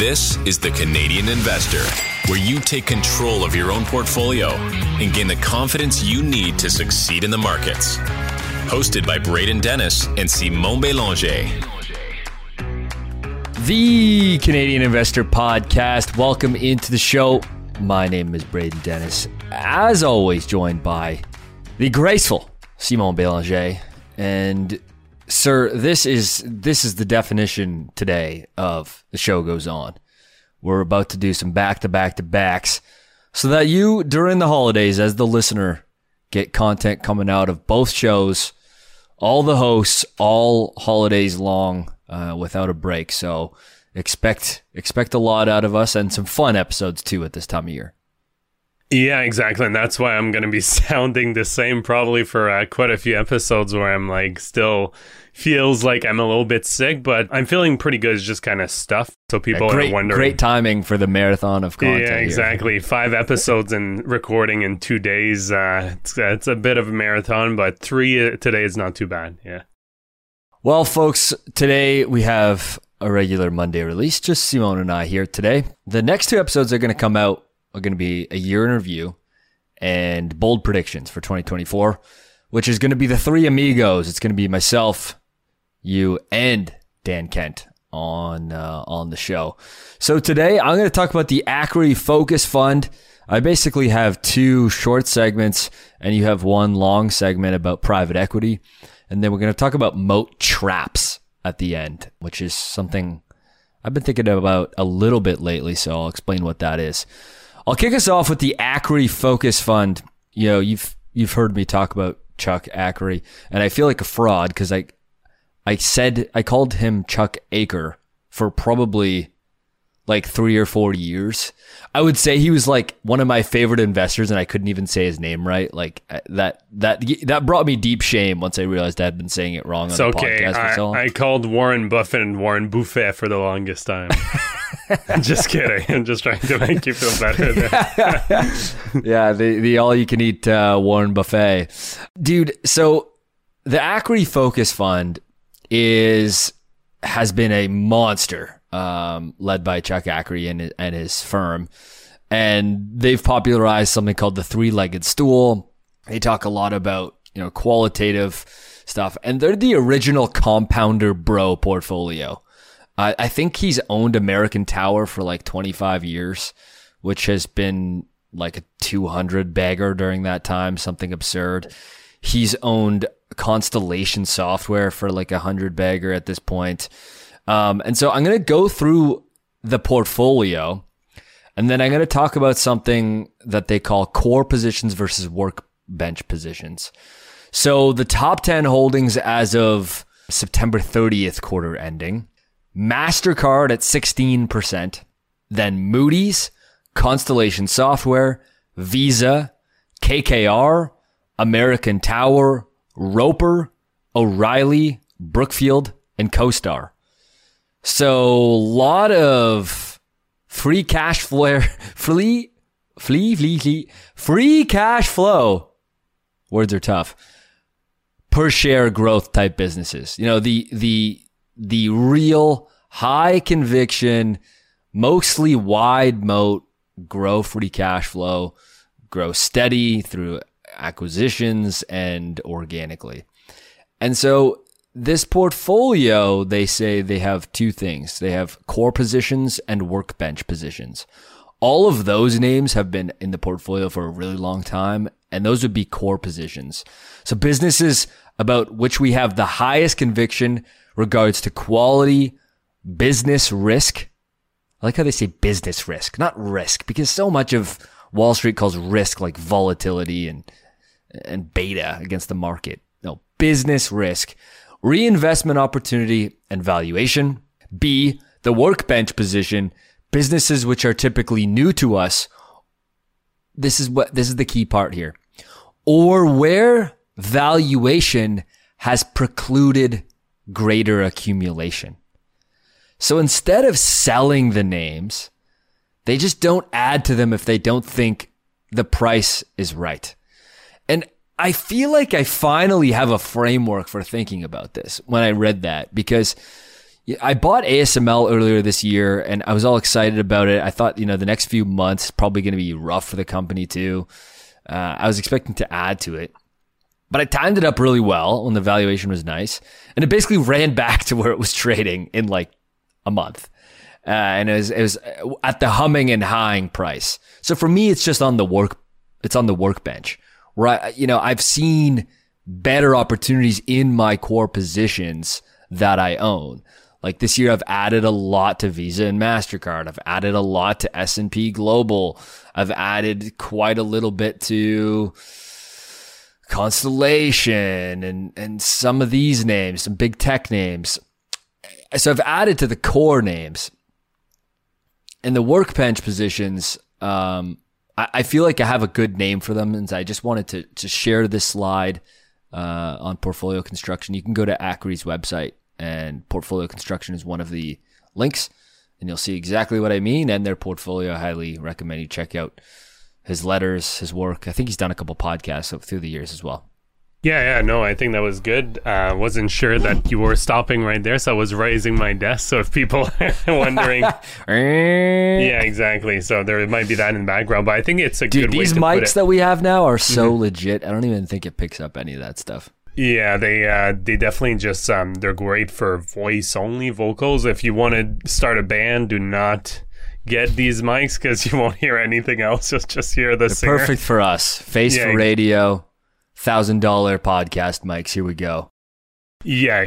This is The Canadian Investor, where you take control of your own portfolio and gain the confidence you need to succeed in the markets. Hosted by Braden Dennis and Simon Bélanger. The Canadian Investor Podcast. Welcome into the show. My name is Braden Dennis, as always joined by the graceful Simon Bélanger. And sir, this is the definition today of The Show Goes On. We're about to do some back-to-back-to-backs so that you, during the holidays, as the listener, get content coming out of both shows, all the hosts, all holidays long, without a break. So expect a lot out of us and some fun episodes, too, at this time of year. Yeah, exactly. And that's why I'm going to be sounding the same probably for quite a few episodes where I'm like still feels like I'm a little bit sick, but I'm feeling pretty good. It's just kind of stuff. So people are wondering. Great timing for the marathon of content. Yeah, exactly. Here. 5 episodes and recording in 2 days. It's a bit of a marathon, but 3 today is not too bad. Yeah. Well, folks, today we have a regular Monday release. Just Simone and I here today. The next 2 episodes are going to come out. Are going to be a year in review and bold predictions for 2024, which is going to be the three amigos. It's going to be myself, you, and Dan Kent on the show. So today I'm going to talk about the Akre Focus Fund. I basically have 2 short segments and you have 1 long segment about private equity. And then we're going to talk about moat traps at the end, which is something I've been thinking about a little bit lately. So I'll explain what that is. I'll kick us off with the Akre Focus Fund. You know, you've heard me talk about Chuck Akre, and I feel like a fraud because I called him Chuck Akre for probably like 3 or 4 years. I would say he was like one of my favorite investors, and I couldn't even say his name right. Like that brought me deep shame once I realized I had been saying it wrong on the podcast for so long. I called Warren Buffett and Warren Buffet for the longest time. Just kidding. I'm just trying to make you feel better. Yeah, the all-you-can-eat Warren Buffett. Dude, so the Akre Focus Fund has been a monster led by Chuck Akre and his firm. And they've popularized something called the three-legged stool. They talk a lot about, you know, qualitative stuff. And they're the original compounder bro portfolio. I think he's owned American Tower for like 25 years, which has been like a 200 bagger during that time, something absurd. He's owned Constellation Software for like 100 bagger at this point. And so I'm going to go through the portfolio and then I'm going to talk about something that they call core positions versus workbench positions. So the top 10 holdings as of September 30th quarter ending. MasterCard at 16%, then Moody's, Constellation Software, Visa, KKR, American Tower, Roper, O'Reilly, Brookfield, and CoStar. So a lot of free cash flow. Words are tough. Per share growth type businesses. You know, the real high conviction, mostly wide moat, grow free cash flow, grow steady through acquisitions and organically. And so this portfolio, they say they have 2 things. They have core positions and workbench positions. All of those names have been in the portfolio for a really long time, and those would be core positions. So businesses about which we have the highest conviction regards to quality, business risk. I like how they say business risk, not risk, because so much of Wall Street calls risk like volatility and beta against the market. No, business risk, reinvestment opportunity and valuation. B, the workbench position, businesses which are typically new to us. This is the key part here. Or where valuation has precluded greater accumulation. So instead of selling the names, they just don't add to them if they don't think the price is right. And I feel like I finally have a framework for thinking about this when I read that, because I bought ASML earlier this year and I was all excited about it. I thought, you know, the next few months probably going to be rough for the company too. I was expecting to add to it, but I timed it up really well when the valuation was nice. And it basically ran back to where it was trading in like a month. And it was at the humming and hawing price. So for me, it's just on the workbench where I've seen better opportunities in my core positions that I own. Like this year, I've added a lot to Visa and MasterCard. I've added a lot to S&P Global. I've added quite a little bit to Constellation and some of these names, some big tech names. So I've added to the core names. And the workbench positions, I feel like I have a good name for them. And I just wanted to share this slide on portfolio construction. You can go to Akre's website, and portfolio construction is one of the links, and you'll see exactly what I mean and their portfolio. I highly recommend you check out his letters, his work. I think he's done a couple podcasts through the years as well. Yeah, no, I think that was good. I wasn't sure that you were stopping right there, so I was raising my desk. So if people are wondering... Yeah, exactly. So there might be that in the background, but I think it's a good way to put it. Dude, these mics that we have now are so legit. I don't even think it picks up any of that stuff. Yeah, they definitely just... they're great for voice-only vocals. If you want to start a band, do not... get these mics because you won't hear anything else. You'll just hear the singer. Perfect for us. For radio, $1,000 podcast mics. Here we go. Yeah.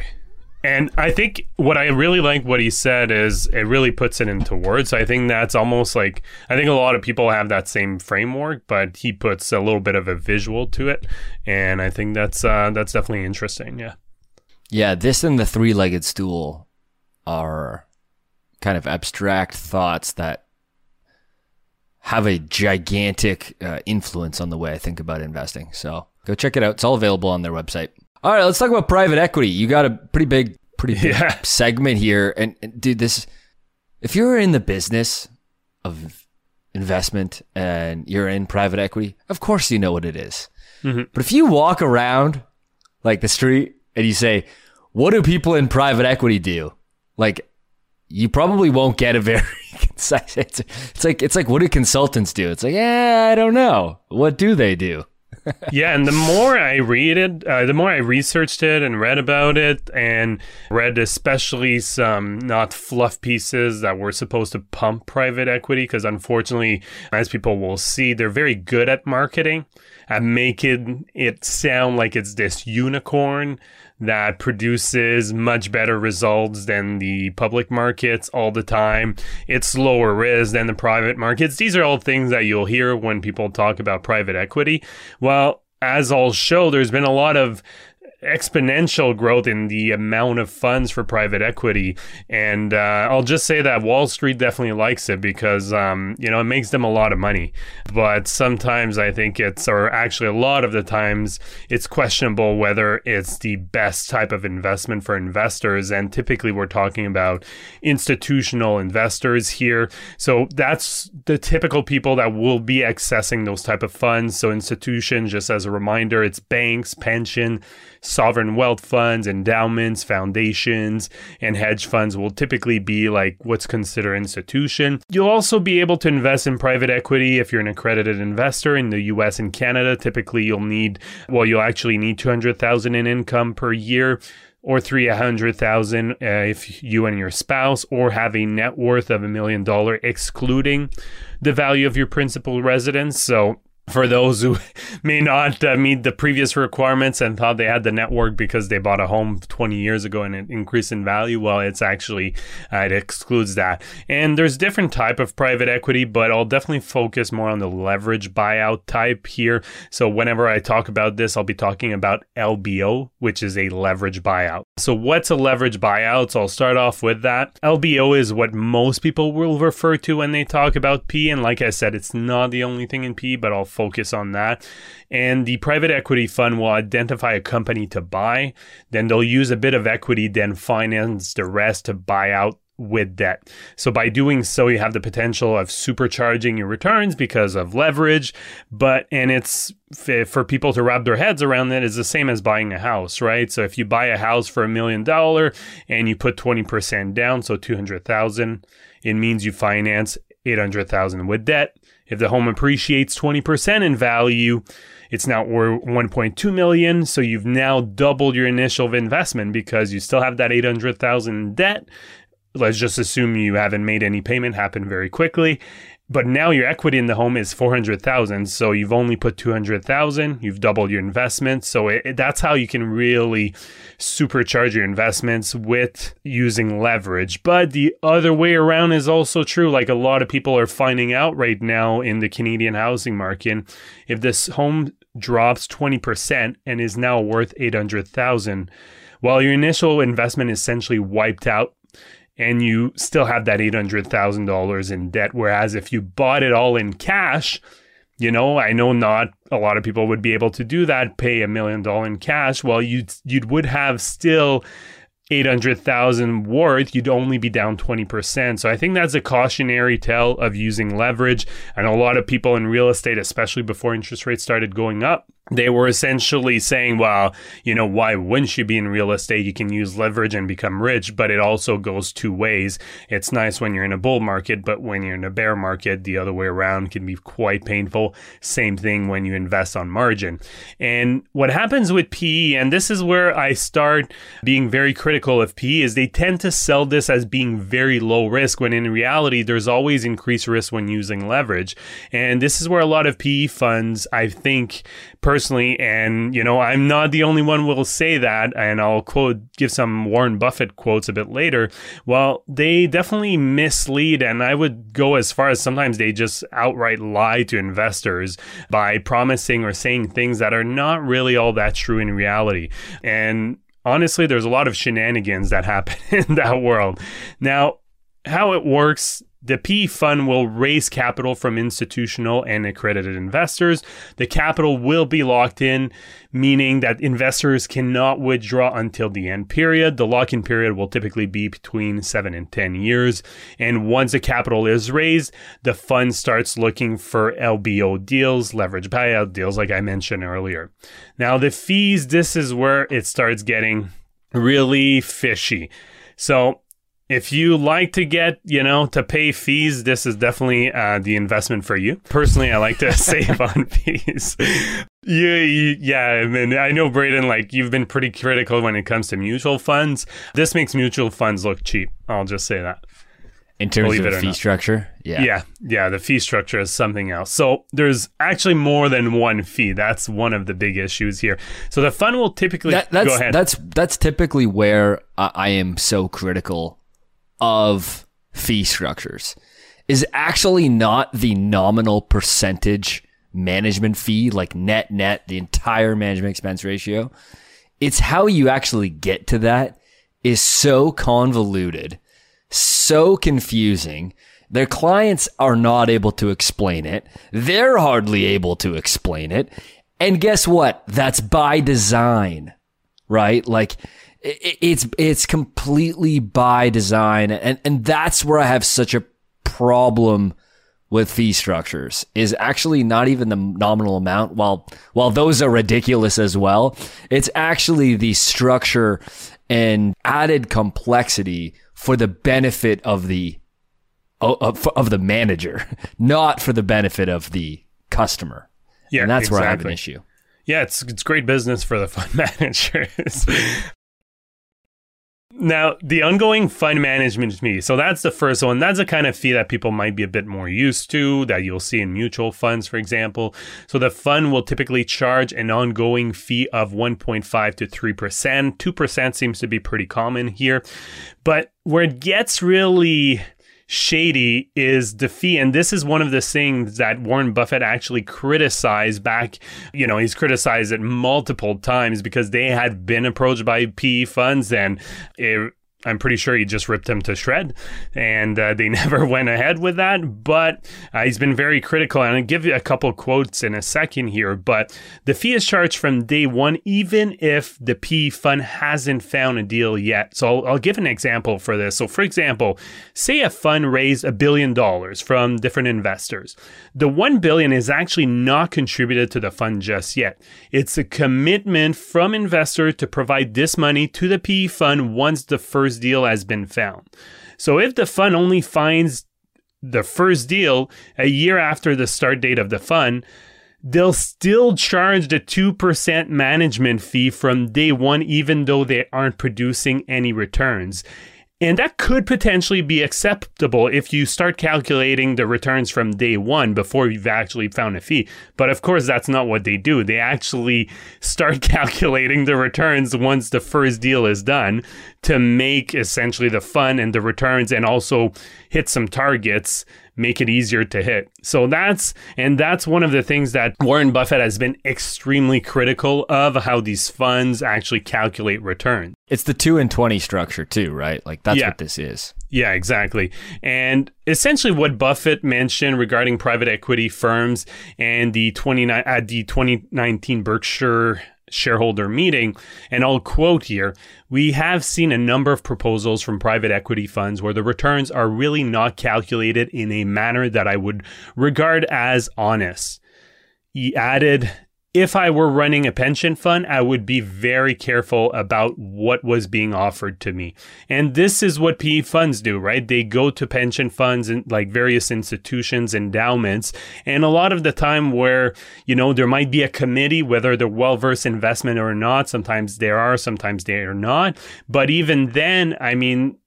And I think what I really like what he said is it really puts it into words. I think that's almost like, I think a lot of people have that same framework, but he puts a little bit of a visual to it. And I think that's definitely interesting. Yeah. Yeah. This and the three-legged stool are... kind of abstract thoughts that have a gigantic influence on the way I think about investing. So go check it out. It's all available on their website. All right, let's talk about private equity. You got a pretty big segment here. And dude, this, if you're in the business of investment and you're in private equity, of course you know what it is. Mm-hmm. But if you walk around like the street and you say, what do people in private equity do? Like, you probably won't get a very concise answer. It's like, what do consultants do? It's like, I don't know. What do they do? Yeah, and the more I read it, the more I researched it and read about it and read especially some not fluff pieces that were supposed to pump private equity because unfortunately, as people will see, they're very good at marketing, at making it sound like it's this unicorn that produces much better results than the public markets all the time. It's lower risk than the private markets. These are all things that you'll hear when people talk about private equity. Well, as I'll show, there's been a lot of exponential growth in the amount of funds for private equity. And I'll just say that Wall Street definitely likes it because, it makes them a lot of money. But sometimes I think a lot of the times, it's questionable whether it's the best type of investment for investors. And typically we're talking about institutional investors here. So that's the typical people that will be accessing those type of funds. So institutions, just as a reminder, it's banks, pension, sovereign wealth funds, endowments, foundations, and hedge funds will typically be like what's considered institution. You'll also be able to invest in private equity if you're an accredited investor in the US and Canada. Typically, you'll actually need $200,000 in income per year, or $300,000 if you and your spouse, or have a net worth of $1 million, excluding the value of your principal residence. So for those who may not meet the previous requirements and thought they had the net worth because they bought a home 20 years ago and it increased in value, well, it's actually, it excludes that. And there's different type of private equity, but I'll definitely focus more on the leverage buyout type here. So whenever I talk about this, I'll be talking about LBO, which is a leverage buyout. So what's a leverage buyout? So I'll start off with that. LBO is what most people will refer to when they talk about P. And like I said, it's not the only thing in P, but I'll focus on that. And the private equity fund will identify a company to buy. Then they'll use a bit of equity, then finance the rest to buy out with debt. So by doing so, you have the potential of supercharging your returns because of leverage, and it's for people to wrap their heads around that is the same as buying a house, right? So if you buy a house for $1 million and you put 20% down, so $200,000, it means you finance $800,000 with debt. If the home appreciates 20% in value, it's now worth $1.2 million. So you've now doubled your initial investment because you still have that $800,000 in debt. Let's just assume you haven't made any payment happen very quickly. But now your equity in the home is $400,000. So you've only put $200,000. You've doubled your investment. So that's how you can really supercharge your investments with using leverage. But the other way around is also true. Like a lot of people are finding out right now in the Canadian housing market, if this home drops 20% and is now worth $800,000, well, your initial investment is essentially wiped out, and you still have that $800,000 in debt. Whereas if you bought it all in cash, you know, I know not a lot of people would be able to do that, pay $1 million in cash. Well, you would have still $800,000 worth. You'd only be down 20%. So I think that's a cautionary tale of using leverage. And a lot of people in real estate, especially before interest rates started going up, they were essentially saying, well, you know, why wouldn't you be in real estate? You can use leverage and become rich, but it also goes two ways. It's nice when you're in a bull market, but when you're in a bear market, the other way around can be quite painful. Same thing when you invest on margin. And what happens with PE, and this is where I start being very critical of PE, is they tend to sell this as being very low risk, when in reality, there's always increased risk when using leverage. And this is where a lot of PE funds, I think, personally, and you know, I'm not the only one will say that, and I'll give some Warren Buffett quotes a bit later. Well, they definitely mislead, and I would go as far as sometimes they just outright lie to investors by promising or saying things that are not really all that true in reality. And honestly, there's a lot of shenanigans that happen in that world. Now, how it works: the PE fund will raise capital from institutional and accredited investors. The capital will be locked in, meaning that investors cannot withdraw until the end period. The lock-in period will typically be between 7 and 10 years. And once the capital is raised, the fund starts looking for LBO deals, leverage buyout deals, like I mentioned earlier. Now, the fees, this is where it starts getting really fishy. So, if you like to get, you know, to pay fees, this is definitely the investment for you. Personally, I like to save on fees. Yeah, I mean, I know, Braden, like, you've been pretty critical when it comes to mutual funds. This makes mutual funds look cheap. I'll just say that. In terms of the fee structure? Yeah, the fee structure is something else. So there's actually more than one fee. That's one of the big issues here. So the fund will typically... go ahead. That's typically where I am so critical of fee structures, is actually not the nominal percentage management fee, like net, the entire management expense ratio. It's how you actually get to that is so convoluted, so confusing. Their clients are not able to explain it. They're hardly able to explain it. And guess what? That's by design, right? Like, it's completely by design. And that's where I have such a problem with fee structures, is actually not even the nominal amount. While those are ridiculous as well, it's actually the structure and added complexity for the benefit of the manager, not for the benefit of the customer. Yeah, and that's exactly where I have an issue. Yeah, it's great business for the fund managers. Now, the ongoing fund management fee. So that's the first one. That's the kind of fee that people might be a bit more used to, that you'll see in mutual funds, for example. So the fund will typically charge an ongoing fee of 1.5 to 3%. 2% seems to be pretty common here. But where it gets really shady is the fee. And this is one of the things that Warren Buffett actually criticized back. You know, he's criticized it multiple times because they had been approached by PE funds, and it I'm pretty sure he just ripped him to shred, and they never went ahead with that. But he's been very critical, and I'll give you a couple quotes in a second here. But the fee is charged from day one, even if the PE fund hasn't found a deal yet. So I'll give an example for this. So for example, say a fund raised $1 billion from different investors. The $1 billion is actually not contributed to the fund just yet. It's a commitment from investor to provide this money to the PE fund once the first deal has been found. So if the fund only finds the first deal a year after the start date of the fund, they'll still charge the 2% management fee from day one, even though they aren't producing any returns. And that could potentially be acceptable if you start calculating the returns from day one before you've actually found a fee. But of course, that's not what they do. They actually start calculating the returns once the first deal is done to make essentially the fund and the returns, and also hit some targets, make it easier to hit. So that's one of the things that Warren Buffett has been extremely critical of, how these funds actually calculate return. It's the 2 and 20 structure too, right? Like that's what this is. Yeah, exactly. And essentially what Buffett mentioned regarding private equity firms and the 2019 Berkshire shareholder meeting, and I'll quote here, "We have seen a number of proposals from private equity funds where the returns are really not calculated in a manner that I would regard as honest." He added, "If I were running a pension fund, I would be very careful about what was being offered to me." And this is what PE funds do, right? They go to pension funds and like various institutions, endowments. And a lot of the time where, you know, there might be a committee, whether they're well-versed investment or not, sometimes there are, sometimes they are not. But even then, I mean,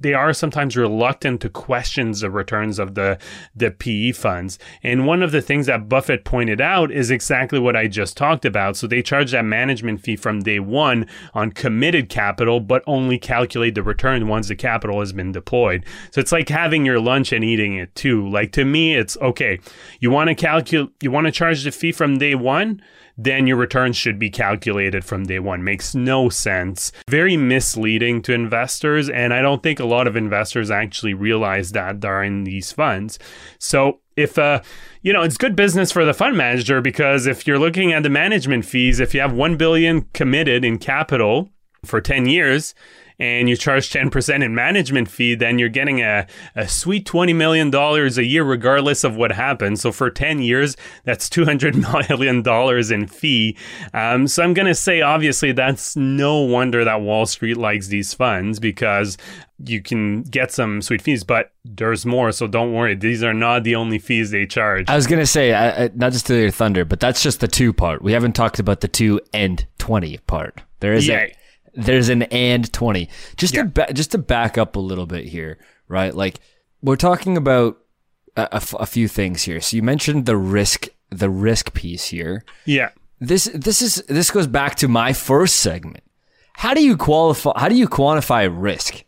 they are sometimes reluctant to question the returns of the PE funds. And one of the things that Buffett pointed out is exactly what I just talked about. So they charge that management fee from day one on committed capital, but only calculate the return once the capital has been deployed. So it's like having your lunch and eating it too. Like to me, it's okay, you want to charge the fee from day one, then your returns should be calculated from day one. Makes no sense. Very misleading to investors. And I don't think a lot of investors actually realize that they're in these funds. So if, it's good business for the fund manager, because if you're looking at the management fees, if you have $1 billion committed in capital for 10 years, and you charge 10% in management fee, then you're getting a sweet $20 million a year, regardless of what happens. So for 10 years, that's $200 million in fee. So I'm going to say, obviously, that's no wonder that Wall Street likes these funds, because you can get some sweet fees, but there's more. So don't worry. These are not the only fees they charge. I was going to say, not just to your thunder, but that's just the 2 part. We haven't talked about the 2 and 20 part. There is There's an and 20. Just to back up a little bit here, right? Like we're talking about a few things here. So you mentioned the risk piece here. Yeah. This goes back to my first segment. How do you quantify risk?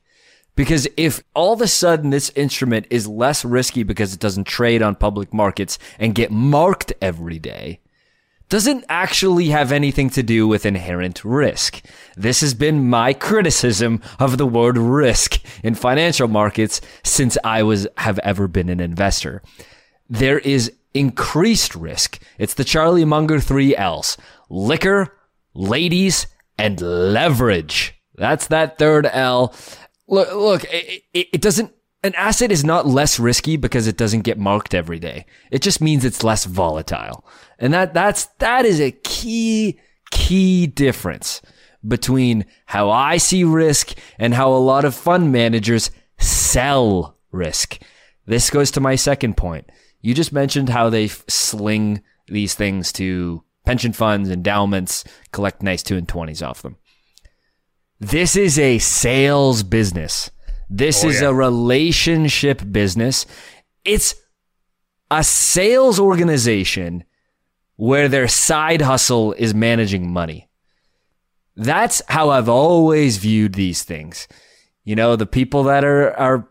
Because if all of a sudden this instrument is less risky because it doesn't trade on public markets and get marked every day, doesn't actually have anything to do with inherent risk. This has been my criticism of the word risk in financial markets since I have ever been an investor. There is increased risk. It's the Charlie Munger 3 L's: liquor, ladies, and leverage. That's that third L. Look, it doesn't. An asset is not less risky because it doesn't get marked every day. It just means it's less volatile. And that is a key difference between how I see risk and how a lot of fund managers sell risk. This goes to my second point. You just mentioned how they sling these things to pension funds, endowments, collect nice 2 and 20s off them. This is a sales business. This is a relationship business. It's a sales organization where their side hustle is managing money. That's how I've always viewed these things. You know, the people that are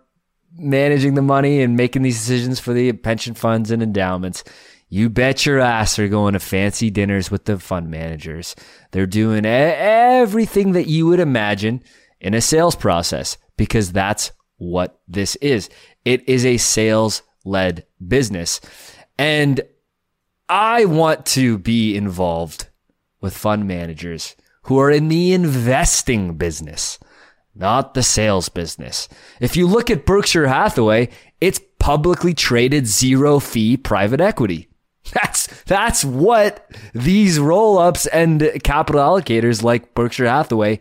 managing the money and making these decisions for the pension funds and endowments, you bet your ass they're going to fancy dinners with the fund managers. They're doing everything that you would imagine. in a sales process, because that's what this is. It is a sales-led business. And I want to be involved with fund managers who are in the investing business, not the sales business. If you look at Berkshire Hathaway, it's publicly traded zero-fee private equity. That's what these roll-ups and capital allocators like Berkshire Hathaway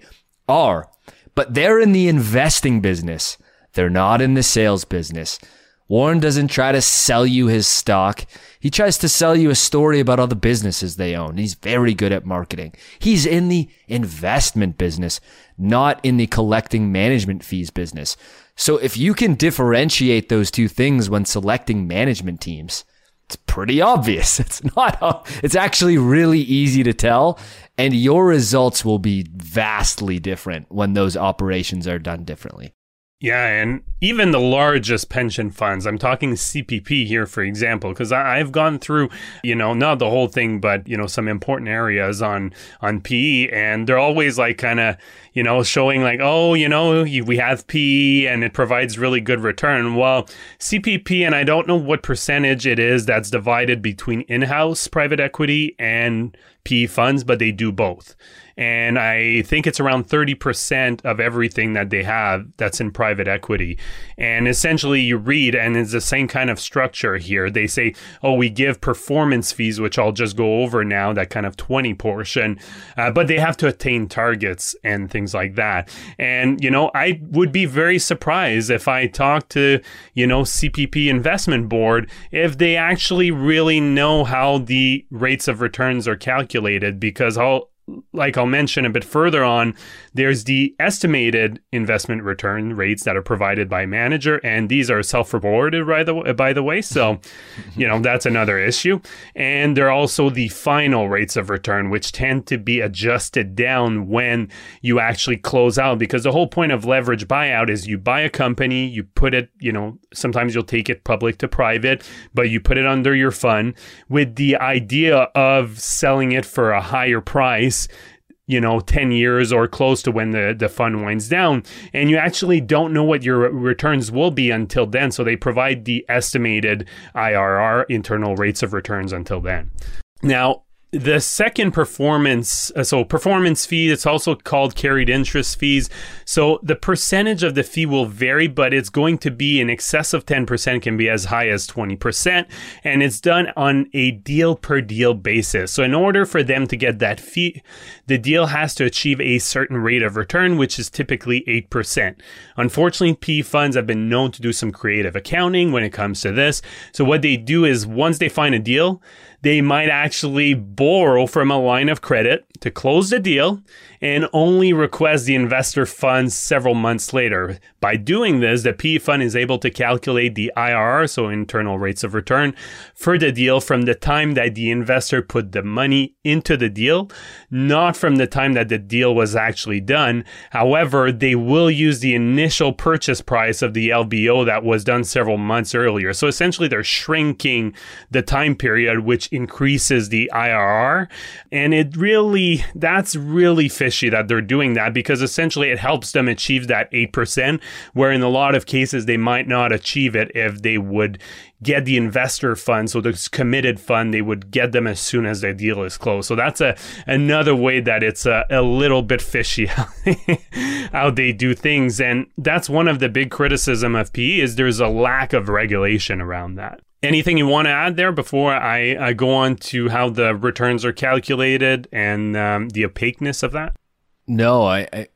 are. But they're in the investing business. They're not in the sales business. Warren doesn't try to sell you his stock. He tries to sell you a story about all the businesses they own. He's very good at marketing. He's in the investment business, not in the collecting management fees business. So if you can differentiate those two things when selecting management teams, it's pretty obvious. It's actually really easy to tell, and your results will be vastly different when those operations are done differently. Yeah, and even the largest pension funds, I'm talking CPP here, for example, because I've gone through, not the whole thing, but, some important areas on PE, and they're always like kind of, showing like, we have PE and it provides really good return. Well, CPP, and I don't know what percentage it is that's divided between in-house private equity and PE funds, but they do both. And I think it's around 30% of everything that they have that's in private equity. And essentially you read, and it's the same kind of structure here. They say, we give performance fees, which I'll just go over now, that kind of 20 portion, but they have to attain targets and things like that. And, I would be very surprised if I talked to, CPP investment board, if they actually really know how the rates of returns are calculated, because I'll mention a bit further on, there's the estimated investment return rates that are provided by manager, and these are self-reported by the way. So, that's another issue. And there are also the final rates of return, which tend to be adjusted down when you actually close out, because the whole point of leverage buyout is you buy a company, you put it, sometimes you'll take it public to private, but you put it under your fund with the idea of selling it for a higher price, 10 years or close to when the fund winds down. And you actually don't know what your returns will be until then. So they provide the estimated IRR, internal rates of returns, until then. Now, the second performance fee, it's also called carried interest fees. So the percentage of the fee will vary, but it's going to be in excess of 10%, can be as high as 20%. And it's done on a deal per deal basis. So in order for them to get that fee, the deal has to achieve a certain rate of return, which is typically 8%. Unfortunately, PE funds have been known to do some creative accounting when it comes to this. So what they do is, once they find a deal, they might actually borrow from a line of credit to close the deal and only request the investor funds several months later. By doing this, the PE fund is able to calculate the IRR, so internal rates of return, for the deal from the time that the investor put the money into the deal, not from the time that the deal was actually done. However, they will use the initial purchase price of the LBO that was done several months earlier. So essentially, they're shrinking the time period, which increases the IRR. And that's really fishy that they're doing that, because essentially it helps them achieve that 8%, where in a lot of cases they might not achieve it if they would get the investor fund, so this committed fund, they would get them as soon as the deal is closed. So that's another way that it's a little bit fishy how they do things. And that's one of the big criticism of PE, is there's a lack of regulation around that. Anything you want to add there before I go on to how the returns are calculated and the opaqueness of that? No,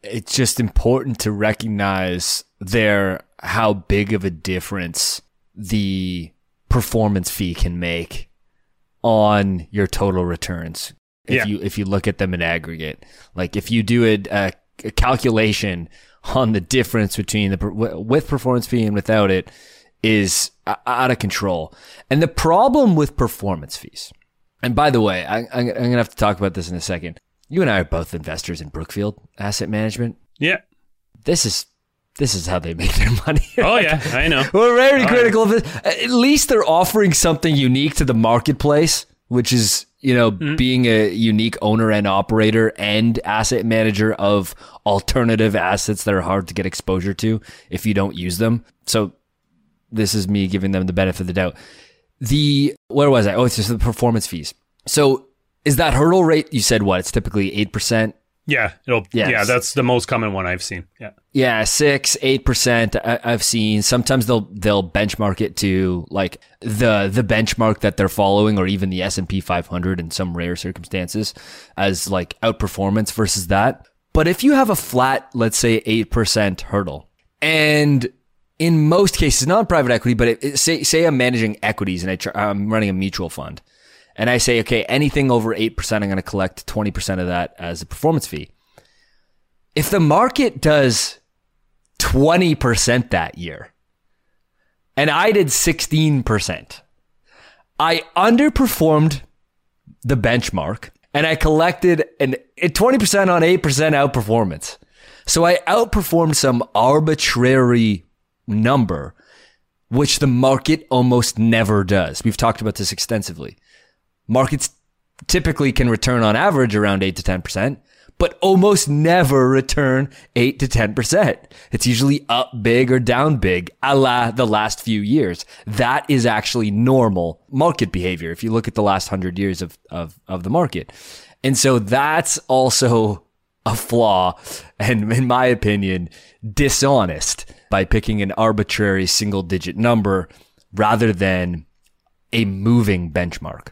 it's just important to recognize how big of a difference the performance fee can make on your total returns. If you look at them in aggregate, like if you do a calculation on the difference between with performance fee and without it, is out of control. And the problem with performance fees, and by the way, I'm going to have to talk about this in a second. You and I are both investors in Brookfield Asset Management. Yeah. This is how they make their money. Oh, yeah, I know. We're very critical of it. At least they're offering something unique to the marketplace, which is you know, being a unique owner and operator and asset manager of alternative assets that are hard to get exposure to if you don't use them. So this is me giving them the benefit of the doubt. Where was I? Oh, it's just the performance fees. So is that hurdle rate, you said what? It's typically 8%? Yeah, that's the most common one I've seen. Yeah, 6-8% I've seen. Sometimes they'll benchmark it to like the benchmark that they're following, or even the S&P 500 in some rare circumstances, as like outperformance versus that. But if you have a flat, let's say 8% hurdle, and in most cases, not in private equity, but say I'm managing equities and I'm running a mutual fund. And I say, okay, anything over 8%, I'm going to collect 20% of that as a performance fee. If the market does 20% that year, and I did 16%, I underperformed the benchmark, and I collected 20% on 8% outperformance. So I outperformed some arbitrary number, which the market almost never does. We've talked about this extensively. Markets typically can return on average around 8 to 10%, but almost never return 8 to 10%. It's usually up big or down big, a la the last few years. That is actually normal market behavior if you look at the last 100 years of the market. And so that's also a flaw, and in my opinion, dishonest, by picking an arbitrary single-digit number rather than a moving benchmark.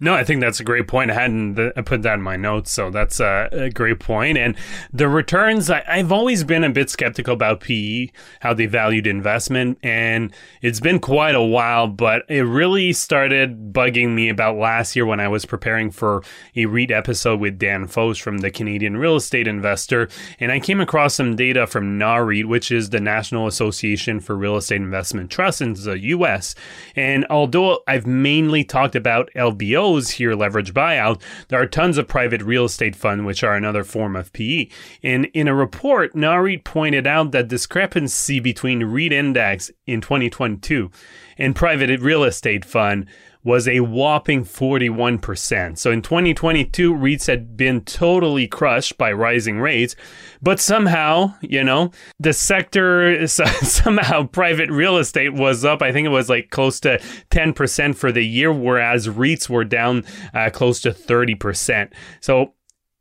No, I think that's a great point. I hadn't put that in my notes, so that's a great point. And the returns, I've always been a bit skeptical about PE, how they valued investment. And it's been quite a while, but it really started bugging me about last year when I was preparing for a REIT episode with Dan Foss from the Canadian Real Estate Investor. And I came across some data from NAREIT, which is the National Association for Real Estate Investment Trusts in the U.S. And although I've mainly talked about LBO, here, leverage buyout, there are tons of private real estate funds, which are another form of PE. And in a report, NAREIT pointed out that discrepancy between REIT index in 2022 and private real estate fund was a whopping 41%. So in 2022, REITs had been totally crushed by rising rates, but somehow, the sector, somehow private real estate was up. I think it was like close to 10% for the year, whereas REITs were down close to 30%. So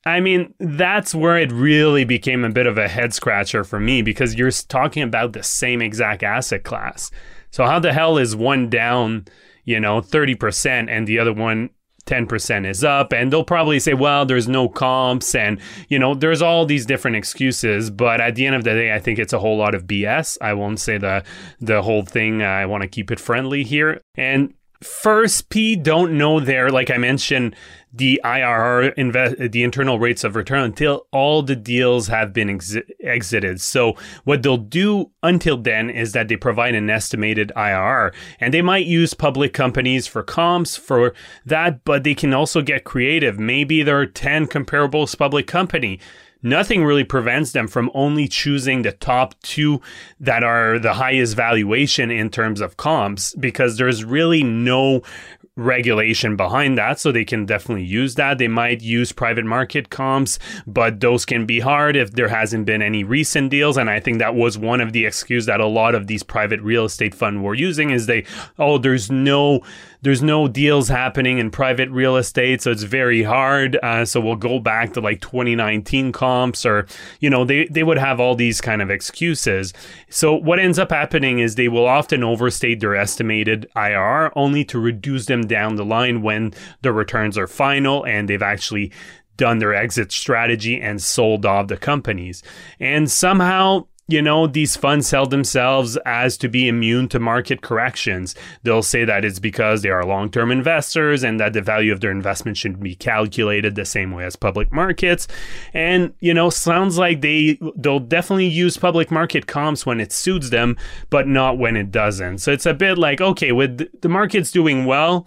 I mean, that's where it really became a bit of a head scratcher for me, because you're talking about the same exact asset class. So how the hell is one down 30% and the other one 10% is up? And they'll probably say, well, there's no comps and, there's all these different excuses. But at the end of the day, I think it's a whole lot of BS. I won't say the whole thing. I want to keep it friendly here. And first, P don't know there, like I mentioned, the IRR, the internal rates of return, until all the deals have been exited. So what they'll do until then is that they provide an estimated IRR, and they might use public companies for comps for that, but they can also get creative. Maybe there are 10 comparables public company. Nothing really prevents them from only choosing the top two that are the highest valuation in terms of comps, because there's really no regulation behind that. So they can definitely use that. They might use private market comps, but those can be hard if there hasn't been any recent deals. And I think that was one of the excuses that a lot of these private real estate funds were using, is there's no deals happening in private real estate, so it's very hard. So we'll go back to like 2019 comps, or they would have all these kind of excuses. So what ends up happening is they will often overstate their estimated IRR, only to reduce them down the line when the returns are final and they've actually done their exit strategy and sold off the companies. And somehow, these funds sell themselves as to be immune to market corrections. They'll say that it's because they are long-term investors and that the value of their investment should be calculated the same way as public markets. And, sounds like they'll definitely use public market comps when it suits them, but not when it doesn't. So it's a bit like, okay, with the markets doing well,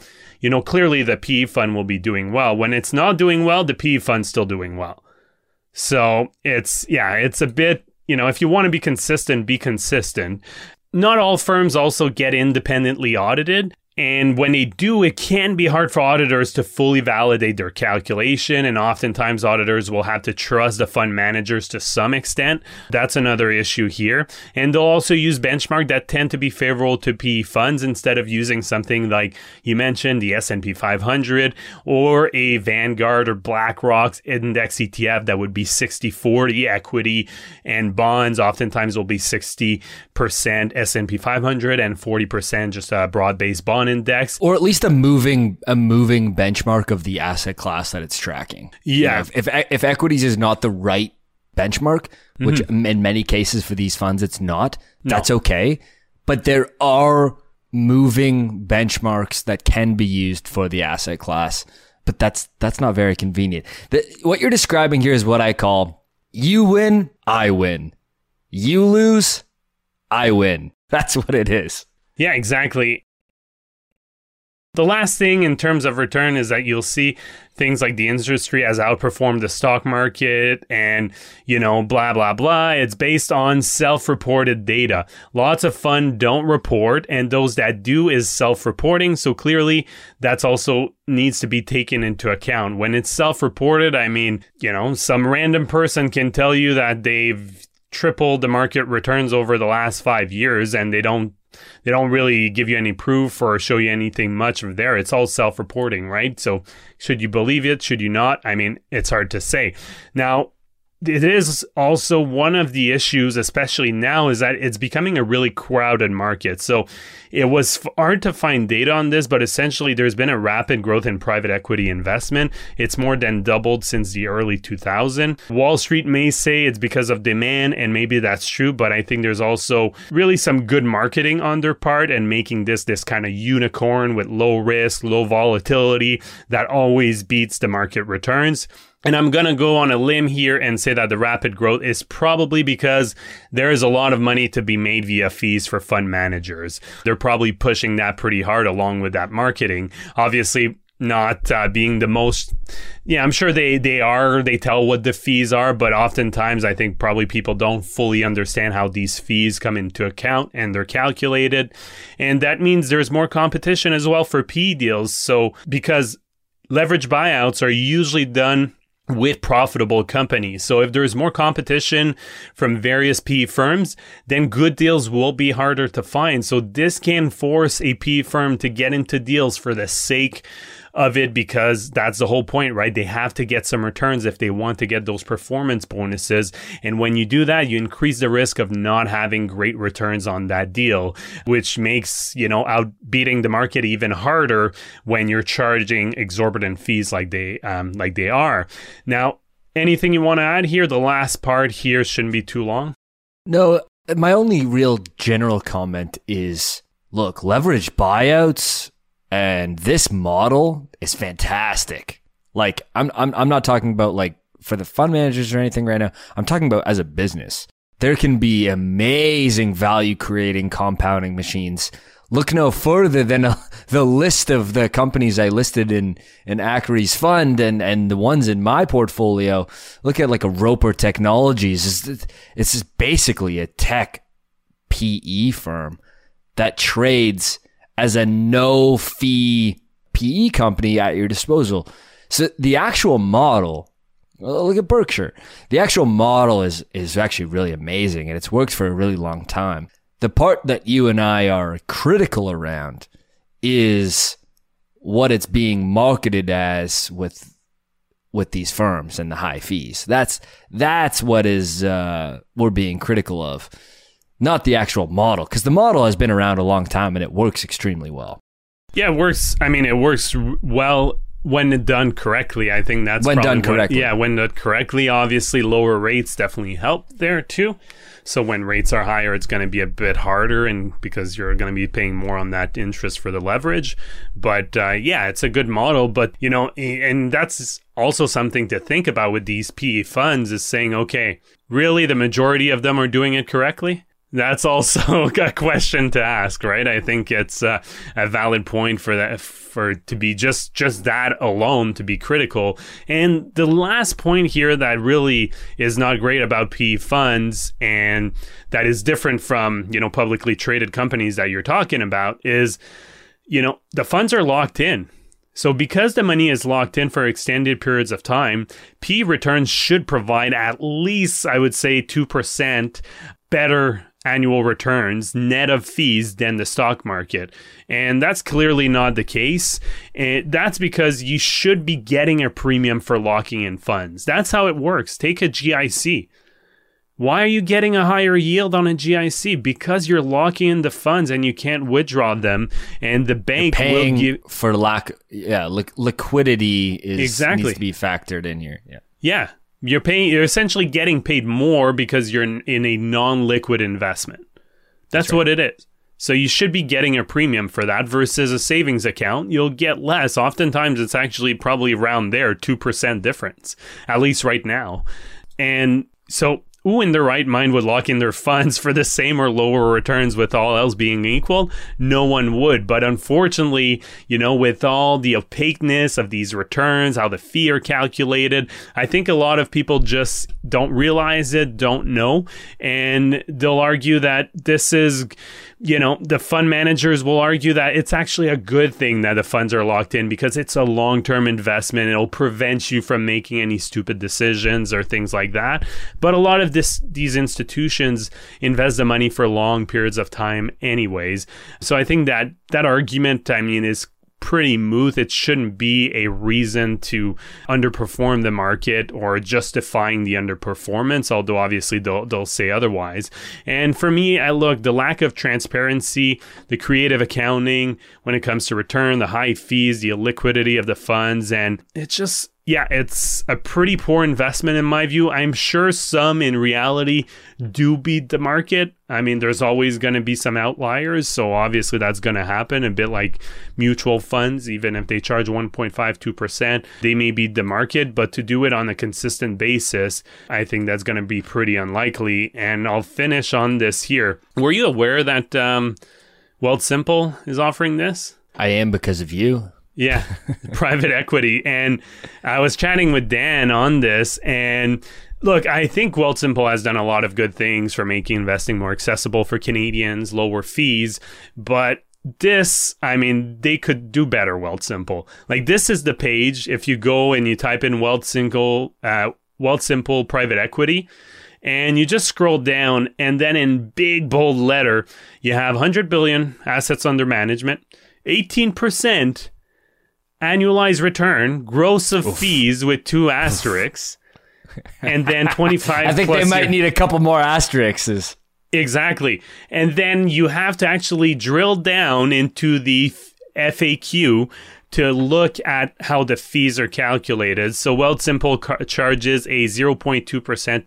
clearly the PE fund will be doing well. When it's not doing well, the PE fund's still doing well. So it's a bit... if you want to be consistent, be consistent. Not all firms also get independently audited. And when they do, it can be hard for auditors to fully validate their calculation. And oftentimes auditors will have to trust the fund managers to some extent. That's another issue here. And they'll also use benchmarks that tend to be favorable to PE funds instead of using something like you mentioned, the S&P 500 or a Vanguard or BlackRock's index ETF that would be 60-40 equity and bonds. Oftentimes will be 60% S&P 500 and 40% just a broad-based bond index, or at least a moving benchmark of the asset class that it's tracking. Yeah, you know, if equities is not the right benchmark, which in many cases for these funds it's not, that's okay. But there are moving benchmarks that can be used for the asset class, but that's not very convenient. What you're describing here is what I call you win, I win. You lose, I win. That's what it is. Yeah, exactly. The last thing in terms of return is that you'll see things like the industry has outperformed the stock market and, you know, blah, blah, blah. It's based on self-reported data. Lots of funds don't report, and those that do is self-reporting. So clearly, that's also needs to be taken into account. When it's self-reported, I mean, you know, some random person can tell you that they've tripled the market returns over the last 5 years, and they don't really give you any proof or show you anything much of there. It's all self-reporting, right? So should you believe it? Should you not? I mean, it's hard to say. Now, it is also one of the issues, especially now, is that it's becoming a really crowded market. So it was hard to find data on this, but essentially there's been a rapid growth in private equity investment. It's more than doubled since the early 2000s. Wall Street may say it's because of demand, and maybe that's true, but I think there's also really some good marketing on their part and making this kind of unicorn with low risk, low volatility that always beats the market returns. And I'm going to go on a limb here and say that the rapid growth is probably because there is a lot of money to be made via fees for fund managers. They're probably pushing that pretty hard along with that marketing. Obviously, not being the most... Yeah, I'm sure they are. They tell what the fees are, but oftentimes I think probably people don't fully understand how these fees come into account and they're calculated. And that means there's more competition as well for PE deals. So because leverage buyouts are usually done with profitable companies. So if there's more competition from various PE firms, then good deals will be harder to find. So this can force a PE firm to get into deals for the sake of it, because that's the whole point, right? They have to get some returns if they want to get those performance bonuses. And when you do that, you increase the risk of not having great returns on that deal, which makes, you know, outbeating the market even harder when you're charging exorbitant fees like they are. Now, anything you want to add here? The last part here shouldn't be too long. No, my only real general comment is, look, leverage buyouts and this model is fantastic. Like, I'm not talking about like for the fund managers or anything right now. I'm talking about as a business. There can be amazing value creating compounding machines. Look no further than the list of the companies I listed in Akre's fund and the ones in my portfolio. Look at like a Roper Technologies. It's just basically a tech PE firm that trades as a no-fee PE company at your disposal. So the actual model, look at Berkshire. The actual model is actually really amazing, and it's worked for a really long time. The part that you and I are critical around is what it's being marketed as with these firms and the high fees. That's what is we're being critical of. Not the actual model, because the model has been around a long time and it works extremely well. Yeah, it works. I mean, it works well when done correctly. I think that's when done correctly. Yeah, when done correctly. Obviously, lower rates definitely help there too. So when rates are higher, it's going to be a bit harder, and because you're going to be paying more on that interest for the leverage. But yeah, it's a good model. But you know, and that's also something to think about with these PE funds is saying, okay, really, the majority of them are doing it correctly. That's also a question to ask, right? I think it's a valid point for that, for to be just that alone to be critical. And the last point here that really is not great about PE funds, and that is different from, you know, publicly traded companies that you're talking about, is you know, the funds are locked in. So because the money is locked in for extended periods of time, P returns should provide at least, I would say, 2% better annual returns net of fees than the stock market. And that's clearly not the case. And that's because you should be getting a premium for locking in funds. That's how it works. Take a GIC. Why are you getting a higher yield on a GIC? Because you're locking in the funds and you can't withdraw them, and the bank will give for lack. Yeah, liquidity is exactly needs to be factored in here. Yeah, yeah, you're paying. You're essentially getting paid more because you're in a non-liquid investment. That's right. What it is. So you should be getting a premium for that versus a savings account. You'll get less. Oftentimes, it's actually probably around there, 2% difference, at least right now, and so. Who in their right mind would lock in their funds for the same or lower returns with all else being equal? No one would. But unfortunately, you know, with all the opaqueness of these returns, how the fee are calculated, I think a lot of people just don't realize it, don't know. And they'll argue that this is, you know, the fund managers will argue that it's actually a good thing that the funds are locked in because it's a long-term investment. It'll prevent you from making any stupid decisions or things like that. But a lot of these institutions invest the money for long periods of time anyways. So I think that that argument, I mean, is pretty moot. It shouldn't be a reason to underperform the market or justifying the underperformance, although obviously they'll say otherwise. And for me, I look, the lack of transparency, the creative accounting when it comes to return, the high fees, the illiquidity of the funds, and it's just... yeah, it's a pretty poor investment in my view. I'm sure some in reality do beat the market. I mean, there's always going to be some outliers. So obviously that's going to happen. A bit like mutual funds, even if they charge 1.52%, they may beat the market. But to do it on a consistent basis, I think that's going to be pretty unlikely. And I'll finish on this here. Were you aware that Wealthsimple is offering this? I am because of you. Yeah, private equity. And I was chatting with Dan on this. And look, I think Wealthsimple has done a lot of good things for making investing more accessible for Canadians, lower fees. But this, I mean, they could do better, Wealthsimple. Like, this is the page. If you go and you type in Wealthsimple private equity, and you just scroll down, and then in big, bold letter, you have 100 billion assets under management, 18%. Annualized return, gross of fees with 2 asterisks, and then 25 I think plus they might need a couple more asterisks. Exactly. And then you have to actually drill down into the FAQ to look at how the fees are calculated. So Wealthsimple charges a 0.2%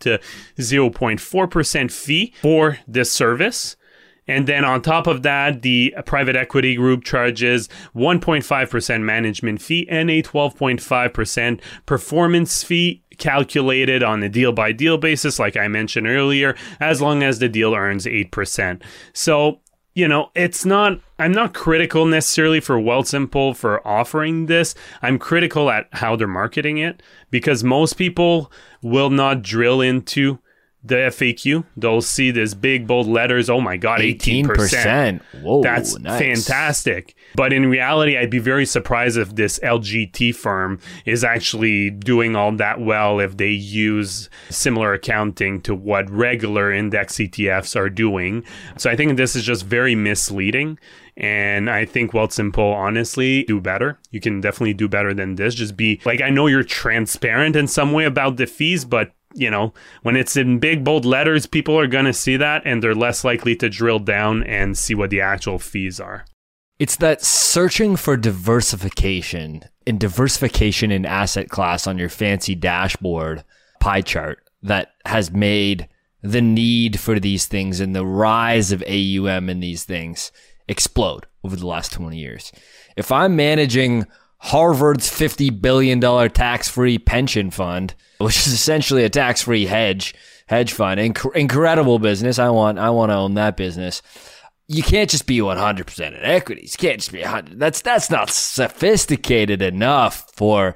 to 0.4% fee for this service. And then on top of that, the private equity group charges 1.5% management fee and a 12.5% performance fee calculated on a deal-by-deal basis, like I mentioned earlier, as long as the deal earns 8%. So, you know, it's not... I'm not critical necessarily for Wealthsimple for offering this. I'm critical at how they're marketing it because most people will not drill into... the FAQ, they'll see this big bold letters. Oh my God, 18%. Whoa, that's nice. Fantastic. But in reality, I'd be very surprised if this LGT firm is actually doing all that well if they use similar accounting to what regular index ETFs are doing. So I think this is just very misleading. And I think Wealthsimple, honestly, do better. You can definitely do better than this. Just be like, I know you're transparent in some way about the fees, but you know, when it's in big, bold letters, people are going to see that and they're less likely to drill down and see what the actual fees are. It's that searching for diversification and diversification in asset class on your fancy dashboard pie chart that has made the need for these things and the rise of AUM in these things explode over the last 20 years. If I'm managing Harvard's $50 billion tax-free pension fund, which is essentially a tax-free hedge fund. Incredible business. I want to own that business. You can't just be 100% in equities. You can't just be 100. That's not sophisticated enough for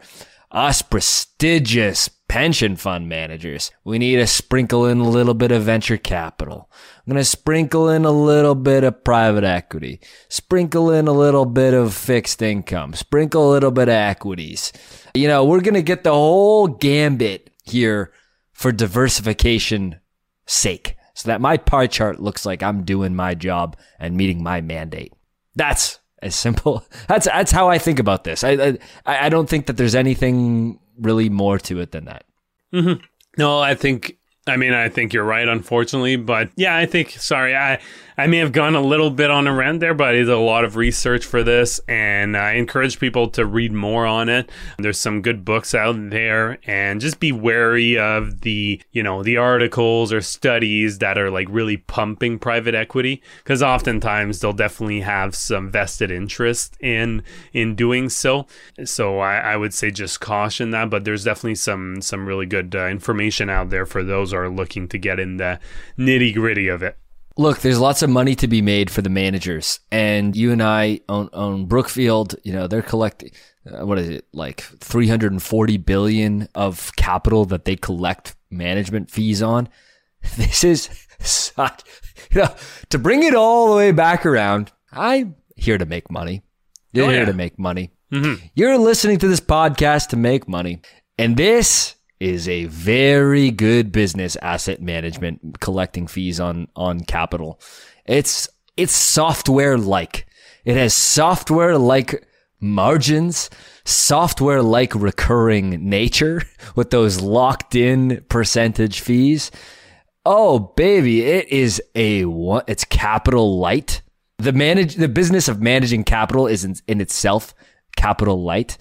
us prestigious pension fund managers. We need to sprinkle in a little bit of venture capital. I'm going to sprinkle in a little bit of private equity, sprinkle in a little bit of fixed income, sprinkle a little bit of equities. You know, we're going to get the whole gambit here for diversification sake, so that my pie chart looks like I'm doing my job and meeting my mandate. That's as simple. That's how I think about this. I don't think that there's anything really more to it than that. Mm-hmm. No, I think you're right, unfortunately. But yeah, I may have gone a little bit on a rant there, but I did a lot of research for this, and I encourage people to read more on it. There's some good books out there, and just be wary of the articles or studies that are like really pumping private equity, because oftentimes they'll definitely have some vested interest in doing so. So I would say just caution that, but there's definitely some really good information out there for those who are looking to get in the nitty-gritty of it. Look, there's lots of money to be made for the managers, and you and I own Brookfield. You know, they're collecting, what is it, like $340 billion of capital that they collect management fees on. This is such, to bring it all the way back around, I'm here to make money. You're here to make money. Mm-hmm. You're listening to this podcast to make money, and this is a very good business, asset management, collecting fees on capital. It's software-like. It has software-like margins, software-like recurring nature with those locked-in percentage fees. Oh, baby, it's capital light. The business of managing capital is in itself capital light.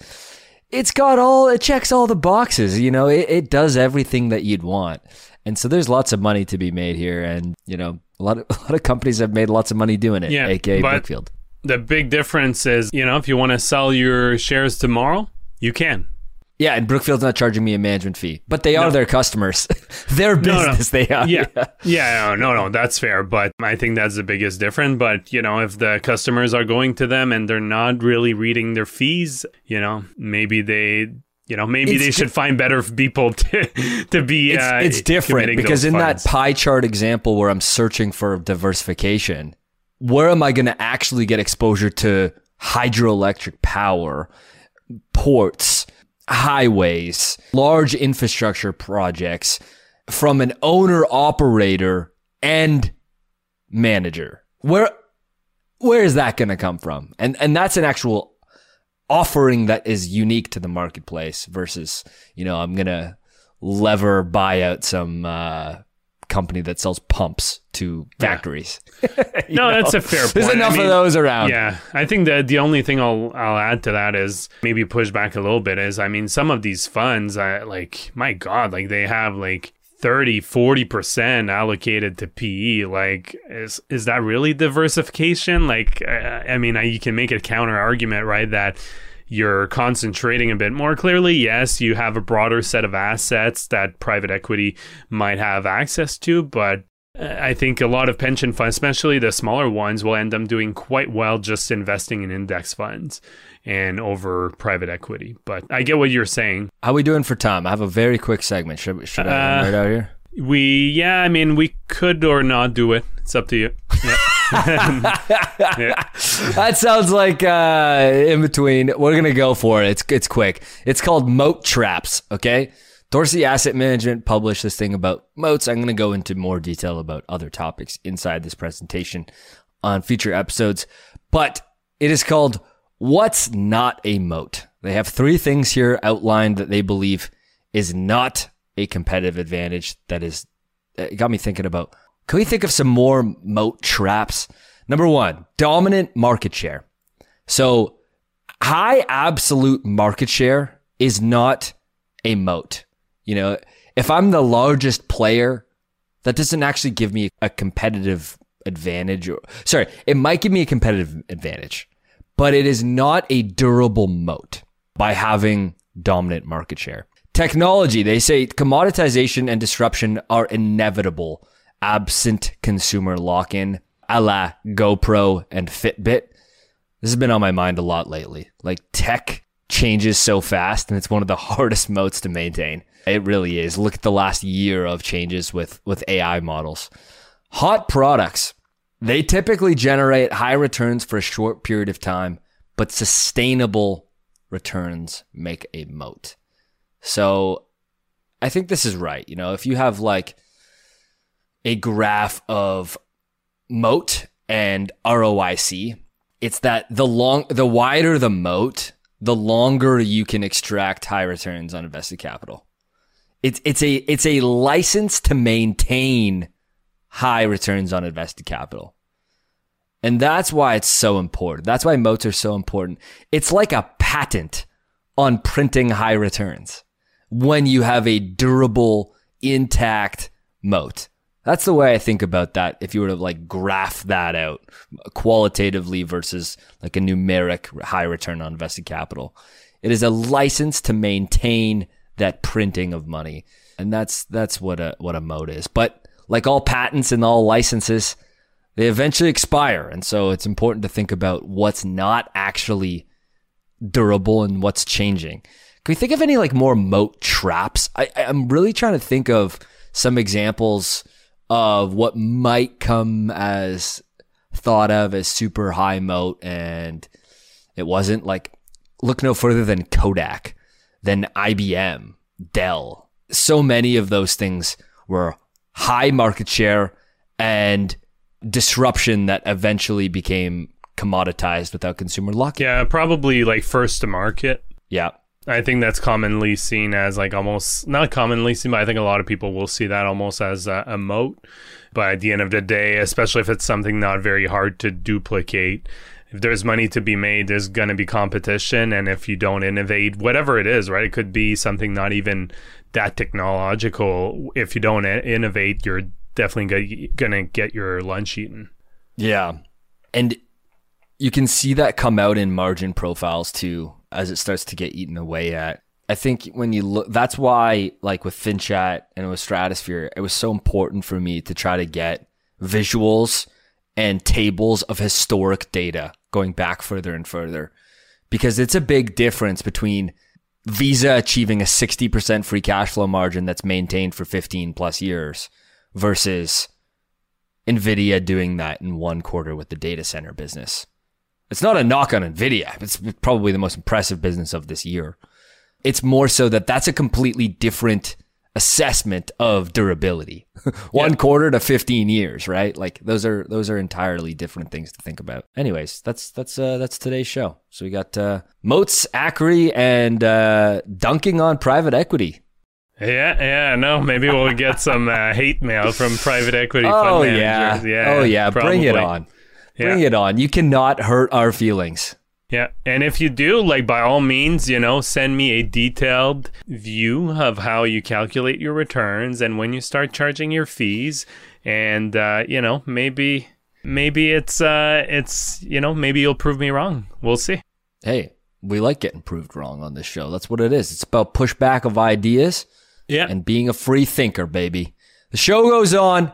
It's got it checks all the boxes, it does everything that you'd want. And so there's lots of money to be made here. And, a lot of companies have made lots of money doing it, AKA Brookfield. The big difference is, if you want to sell your shares tomorrow, you can. Yeah, and Brookfield's not charging me a management fee, but they are their customers. Their business, they are. No, that's fair. But I think that's the biggest difference. But, if the customers are going to them and they're not really reading their fees, maybe they should find better people to be. It's different because in funds. That pie chart example where I'm searching for diversification, where am I going to actually get exposure to hydroelectric power, ports, highways, large infrastructure projects from an owner, operator, and manager? Where is that going to come from? And that's an actual offering that is unique to the marketplace versus, I'm going to buy out some company that sells pumps to factories. That's a fair point. There's enough of those around. Yeah. I think that the only thing I'll add to that is maybe push back a little bit is, some of these funds, they have 30-40% allocated to PE. Is that really diversification? You can make a counter argument, right? That you're concentrating a bit more clearly. Yes, you have a broader set of assets that private equity might have access to, but I think a lot of pension funds, especially the smaller ones, will end up doing quite well just investing in index funds and over private equity. But I get what you're saying. How are we doing for time? I have a very quick segment. Should I run right out here? We could or not do it. It's up to you. Yep. Yeah. That sounds like in between. We're going to go for it. It's quick. It's called moat traps, okay? Dorsey Asset Management published this thing about moats. I'm going to go into more detail about other topics inside this presentation on future episodes, but it is called What's Not a Moat. They have three things here outlined that they believe is not a competitive advantage. It got me thinking about, can we think of some more moat traps? Number one, dominant market share. So high absolute market share is not a moat. If I'm the largest player, that doesn't actually give me a competitive advantage. It might give me a competitive advantage, but it is not a durable moat by having dominant market share. Technology, they say commoditization and disruption are inevitable absent consumer lock-in, a la GoPro and Fitbit. This has been on my mind a lot lately. Tech changes so fast, and it's one of the hardest moats to maintain. It really is. Look at the last year of changes with AI models. Hot products. They typically generate high returns for a short period of time, but sustainable returns make a moat. So I think this is right. You know, if you have like a graph of moat and ROIC, it's that the wider the moat, the longer you can extract high returns on invested capital. It's a license to maintain high returns on invested capital. And that's why it's so important. That's why moats are so important. It's like a patent on printing high returns when you have a durable, intact moat. That's the way I think about that. If you were to like graph that out qualitatively versus like a numeric high return on invested capital, it is a license to maintain that printing of money. And that's what a moat is. But like all patents and all licenses, they eventually expire. And so it's important to think about what's not actually durable and what's changing. Can we think of any like more moat traps? I'm really trying to think of some examples of what might come as thought of as super high moat, and it wasn't. Like, look no further than Kodak, than IBM, Dell. So many of those things were high market share and disruption that eventually became commoditized without consumer lock-in. Yeah, probably like first to market. Yeah. I think that's commonly seen as like almost, not commonly seen, but I think a lot of people will see that almost as a moat. But at the end of the day, especially if it's something not very hard to duplicate, if there's money to be made, there's going to be competition. And if you don't innovate, whatever it is, right? It could be something not even that technological. If you don't innovate, you're definitely going to get your lunch eaten. Yeah. And you can see that come out in margin profiles too, as it starts to get eaten away at. I think when you look, that's why like with FinChat and with Stratosphere, it was so important for me to try to get visuals and tables of historic data going back further and further, because it's a big difference between Visa achieving a 60% free cash flow margin that's maintained for 15 plus years versus NVIDIA doing that in one quarter with the data center business. It's not a knock on NVIDIA. It's probably the most impressive business of this year. It's more so that that's a completely different assessment of durability. One quarter to 15 years, right? Like those are entirely different things to think about. Anyways, that's today's show. So we got moats, Akre, and dunking on private equity. Yeah, no, maybe we'll get some hate mail from private equity fund managers. Yeah, bring it on. Bring it on. You cannot hurt our feelings. Yeah. And if you do, like, by all means, you know, send me a detailed view of how you calculate your returns and when you start charging your fees. And, you know, maybe it's, you know, maybe you'll prove me wrong. We'll see. Hey, we like getting proved wrong on this show. That's what it is. It's about pushback of ideas and being a free thinker, baby. The show goes on.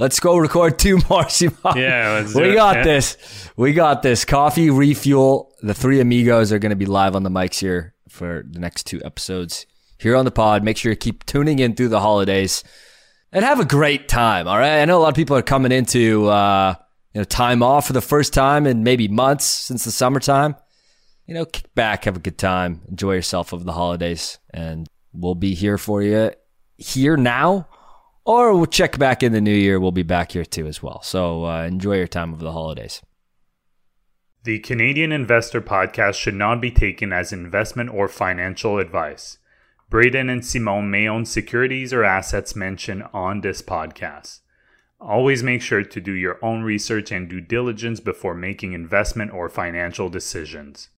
Let's go record two more, Simon. Yeah, let's do it. We got this. Coffee, refuel. The three amigos are going to be live on the mics here for the next two episodes here on the pod. Make sure you keep tuning in through the holidays and have a great time. All right. I know a lot of people are coming into time off for the first time in maybe months since the summertime. You know, kick back, have a good time, enjoy yourself over the holidays, and we'll be here for you here now. Or we'll check back in the new year. We'll be back here too as well. So enjoy your time over the holidays. The Canadian Investor Podcast should not be taken as investment or financial advice. Braden and Simon may own securities or assets mentioned on this podcast. Always make sure to do your own research and due diligence before making investment or financial decisions.